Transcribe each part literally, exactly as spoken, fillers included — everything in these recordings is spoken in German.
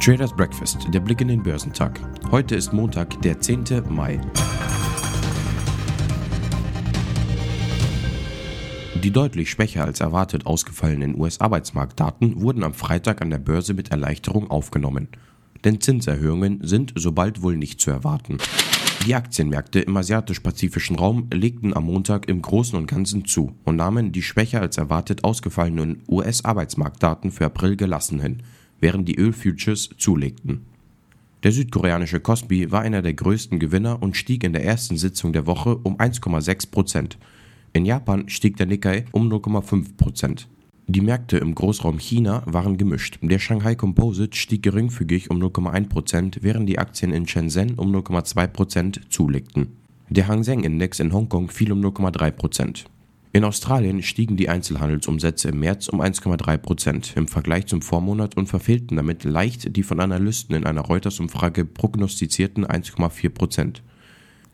Traders Breakfast, der Blick in den Börsentag. Heute ist Montag, der zehnte Mai. Die deutlich schwächer als erwartet ausgefallenen U S-Arbeitsmarktdaten wurden am Freitag an der Börse mit Erleichterung aufgenommen. Denn Zinserhöhungen sind so bald wohl nicht zu erwarten. Die Aktienmärkte im asiatisch-pazifischen Raum legten am Montag im Großen und Ganzen zu und nahmen die schwächer als erwartet ausgefallenen U S-Arbeitsmarktdaten für April gelassen hin, während die Ölfutures zulegten. Der südkoreanische Kospi war einer der größten Gewinner und stieg in der ersten Sitzung der Woche um eins Komma sechs Prozent. In Japan stieg der Nikkei um null Komma fünf Prozent. Die Märkte im Großraum China waren gemischt. Der Shanghai Composite stieg geringfügig um null Komma eins Prozent, während die Aktien in Shenzhen um null Komma zwei Prozent zulegten. Der Hang Seng Index in Hongkong fiel um null Komma drei Prozent. In Australien stiegen die Einzelhandelsumsätze im März um eins Komma drei Prozent im Vergleich zum Vormonat und verfehlten damit leicht die von Analysten in einer Reuters-Umfrage prognostizierten eins Komma vier Prozent.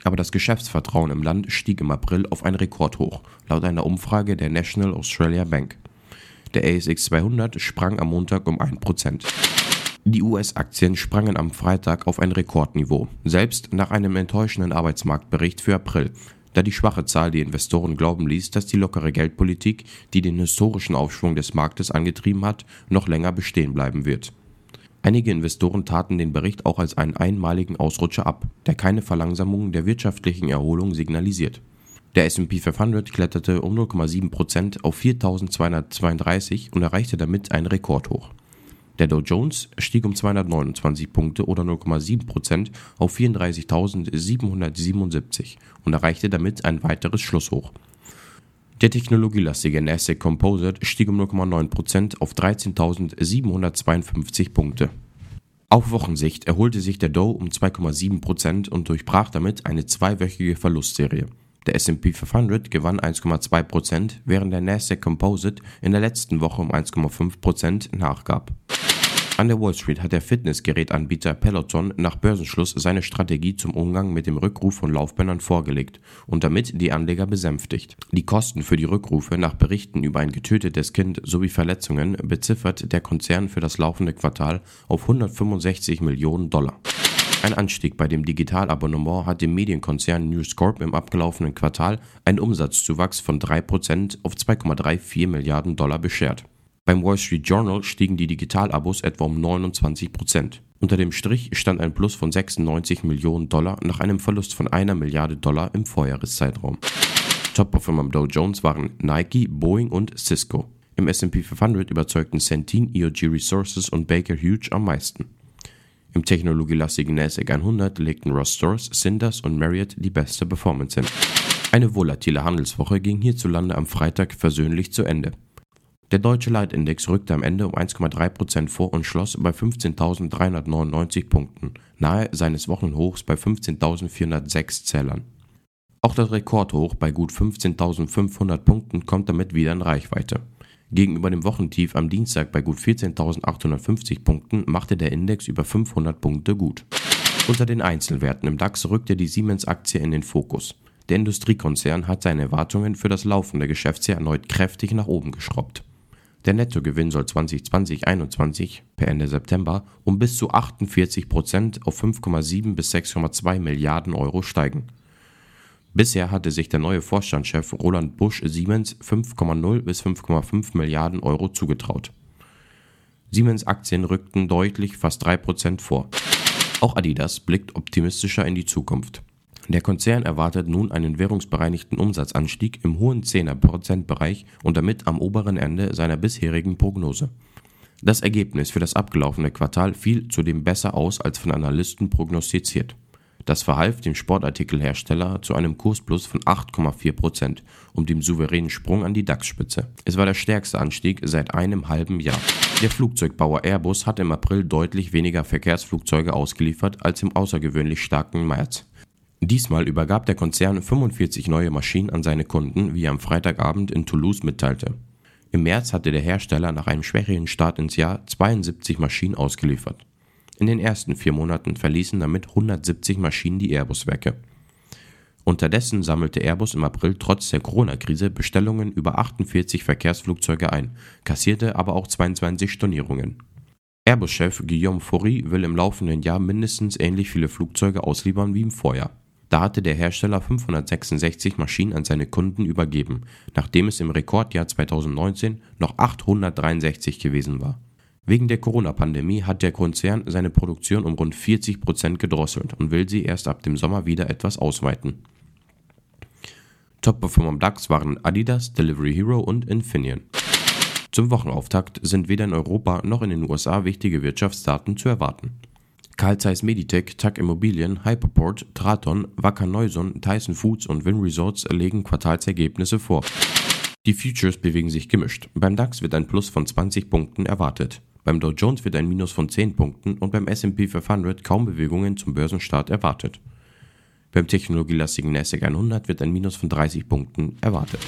Aber das Geschäftsvertrauen im Land stieg im April auf ein Rekordhoch, laut einer Umfrage der National Australia Bank. Der A S X zweihundert sprang am Montag um ein Prozent. Die U S-Aktien sprangen am Freitag auf ein Rekordniveau, selbst nach einem enttäuschenden Arbeitsmarktbericht für April, da die schwache Zahl die Investoren glauben ließ, dass die lockere Geldpolitik, die den historischen Aufschwung des Marktes angetrieben hat, noch länger bestehen bleiben wird. Einige Investoren taten den Bericht auch als einen einmaligen Ausrutscher ab, der keine Verlangsamung der wirtschaftlichen Erholung signalisiert. Der S und P fünfhundert kletterte um null Komma sieben Prozent auf viertausendzweihundertzweiunddreißig und erreichte damit einen Rekordhoch. Der Dow Jones stieg um zweihundertneunundzwanzig Punkte oder null Komma sieben Prozent auf vierunddreißigtausendsiebenhundertsiebenundsiebzig und erreichte damit ein weiteres Schlusshoch. Der technologielastige Nasdaq Composite stieg um null Komma neun Prozent auf dreizehntausendsiebenhundertzweiundfünfzig Punkte. Auf Wochensicht erholte sich der Dow um zwei Komma sieben Prozent und durchbrach damit eine zweiwöchige Verlustserie. Der S und P fünfhundert gewann eins Komma zwei Prozent, während der Nasdaq Composite in der letzten Woche um eins Komma fünf Prozent nachgab. An der Wall Street hat der Fitnessgerätanbieter Peloton nach Börsenschluss seine Strategie zum Umgang mit dem Rückruf von Laufbändern vorgelegt und damit die Anleger besänftigt. Die Kosten für die Rückrufe nach Berichten über ein getötetes Kind sowie Verletzungen beziffert der Konzern für das laufende Quartal auf hundertfünfundsechzig Millionen Dollar. Ein Anstieg bei dem Digitalabonnement hat dem Medienkonzern News Corp im abgelaufenen Quartal einen Umsatzzuwachs von drei Prozent auf zwei Komma vierunddreißig Milliarden Dollar beschert. Beim Wall Street Journal stiegen die Digitalabos etwa um neunundzwanzig Prozent. Unter dem Strich stand ein Plus von sechsundneunzig Millionen Dollar nach einem Verlust von einer Milliarde Dollar im Vorjahreszeitraum. Top-Performer am Dow Jones waren Nike, Boeing und Cisco. Im S und P fünfhundert überzeugten Centene, E O G Resources und Baker Hughes am meisten. Im technologielastigen Nasdaq hundert legten Ross Stores, Adidas und Marriott die beste Performance hin. Eine volatile Handelswoche ging hierzulande am Freitag versöhnlich zu Ende. Der deutsche Leitindex rückte am Ende um eins Komma drei Prozent vor und schloss bei fünfzehntausenddreihundertneunundneunzig Punkten, nahe seines Wochenhochs bei fünfzehntausendvierhundertsechs Zählern. Auch das Rekordhoch bei gut fünfzehntausendfünfhundert Punkten kommt damit wieder in Reichweite. Gegenüber dem Wochentief am Dienstag bei gut vierzehntausendachthundertfünfzig Punkten machte der Index über fünfhundert Punkte gut. Unter den Einzelwerten im DAX rückte die Siemens-Aktie in den Fokus. Der Industriekonzern hat seine Erwartungen für das laufende Geschäftsjahr erneut kräftig nach oben geschraubt. Der Nettogewinn soll zwanzig zwanzig einundzwanzig per Ende September um bis zu achtundvierzig Prozent auf fünf Komma sieben bis sechs Komma zwei Milliarden Euro steigen. Bisher hatte sich der neue Vorstandschef Roland Busch Siemens fünf Komma null bis fünf Komma fünf Milliarden Euro zugetraut. Siemens Aktien rückten deutlich fast drei Prozent vor. Auch Adidas blickt optimistischer in die Zukunft. Der Konzern erwartet nun einen währungsbereinigten Umsatzanstieg im hohen zehn Prozent-Bereich und damit am oberen Ende seiner bisherigen Prognose. Das Ergebnis für das abgelaufene Quartal fiel zudem besser aus als von Analysten prognostiziert. Das verhalf dem Sportartikelhersteller zu einem Kursplus von acht Komma vier Prozent und dem souveränen Sprung an die DAX-Spitze. Es war der stärkste Anstieg seit einem halben Jahr. Der Flugzeugbauer Airbus hat im April deutlich weniger Verkehrsflugzeuge ausgeliefert als im außergewöhnlich starken März. Diesmal übergab der Konzern fünfundvierzig neue Maschinen an seine Kunden, wie er am Freitagabend in Toulouse mitteilte. Im März hatte der Hersteller nach einem schwächeren Start ins Jahr zweiundsiebzig Maschinen ausgeliefert. In den ersten vier Monaten verließen damit hundertsiebzig Maschinen die Airbus-Werke. Unterdessen sammelte Airbus im April trotz der Corona-Krise Bestellungen über achtundvierzig Verkehrsflugzeuge ein, kassierte aber auch zweiundzwanzig Stornierungen. Airbus-Chef Guillaume Faury will im laufenden Jahr mindestens ähnlich viele Flugzeuge ausliefern wie im Vorjahr. Da hatte der Hersteller fünfhundertsechsundsechzig Maschinen an seine Kunden übergeben, nachdem es im Rekordjahr zweitausendneunzehn noch achthundertdreiundsechzig gewesen war. Wegen der Corona-Pandemie hat der Konzern seine Produktion um rund vierzig Prozent gedrosselt und will sie erst ab dem Sommer wieder etwas ausweiten. Top-Performer im DAX waren Adidas, Delivery Hero und Infineon. Zum Wochenauftakt sind weder in Europa noch in den U S A wichtige Wirtschaftsdaten zu erwarten. Carl Zeiss Meditec, T A G Immobilien, Hypoport, Traton, Wacker Neuson, Tyson Foods und Wynn Resorts legen Quartalsergebnisse vor. Die Futures bewegen sich gemischt. Beim DAX wird ein Plus von zwanzig Punkten erwartet. Beim Dow Jones wird ein Minus von zehn Punkten und beim S und P fünfhundert kaum Bewegungen zum Börsenstart erwartet. Beim technologielastigen Nasdaq hundert wird ein Minus von dreißig Punkten erwartet.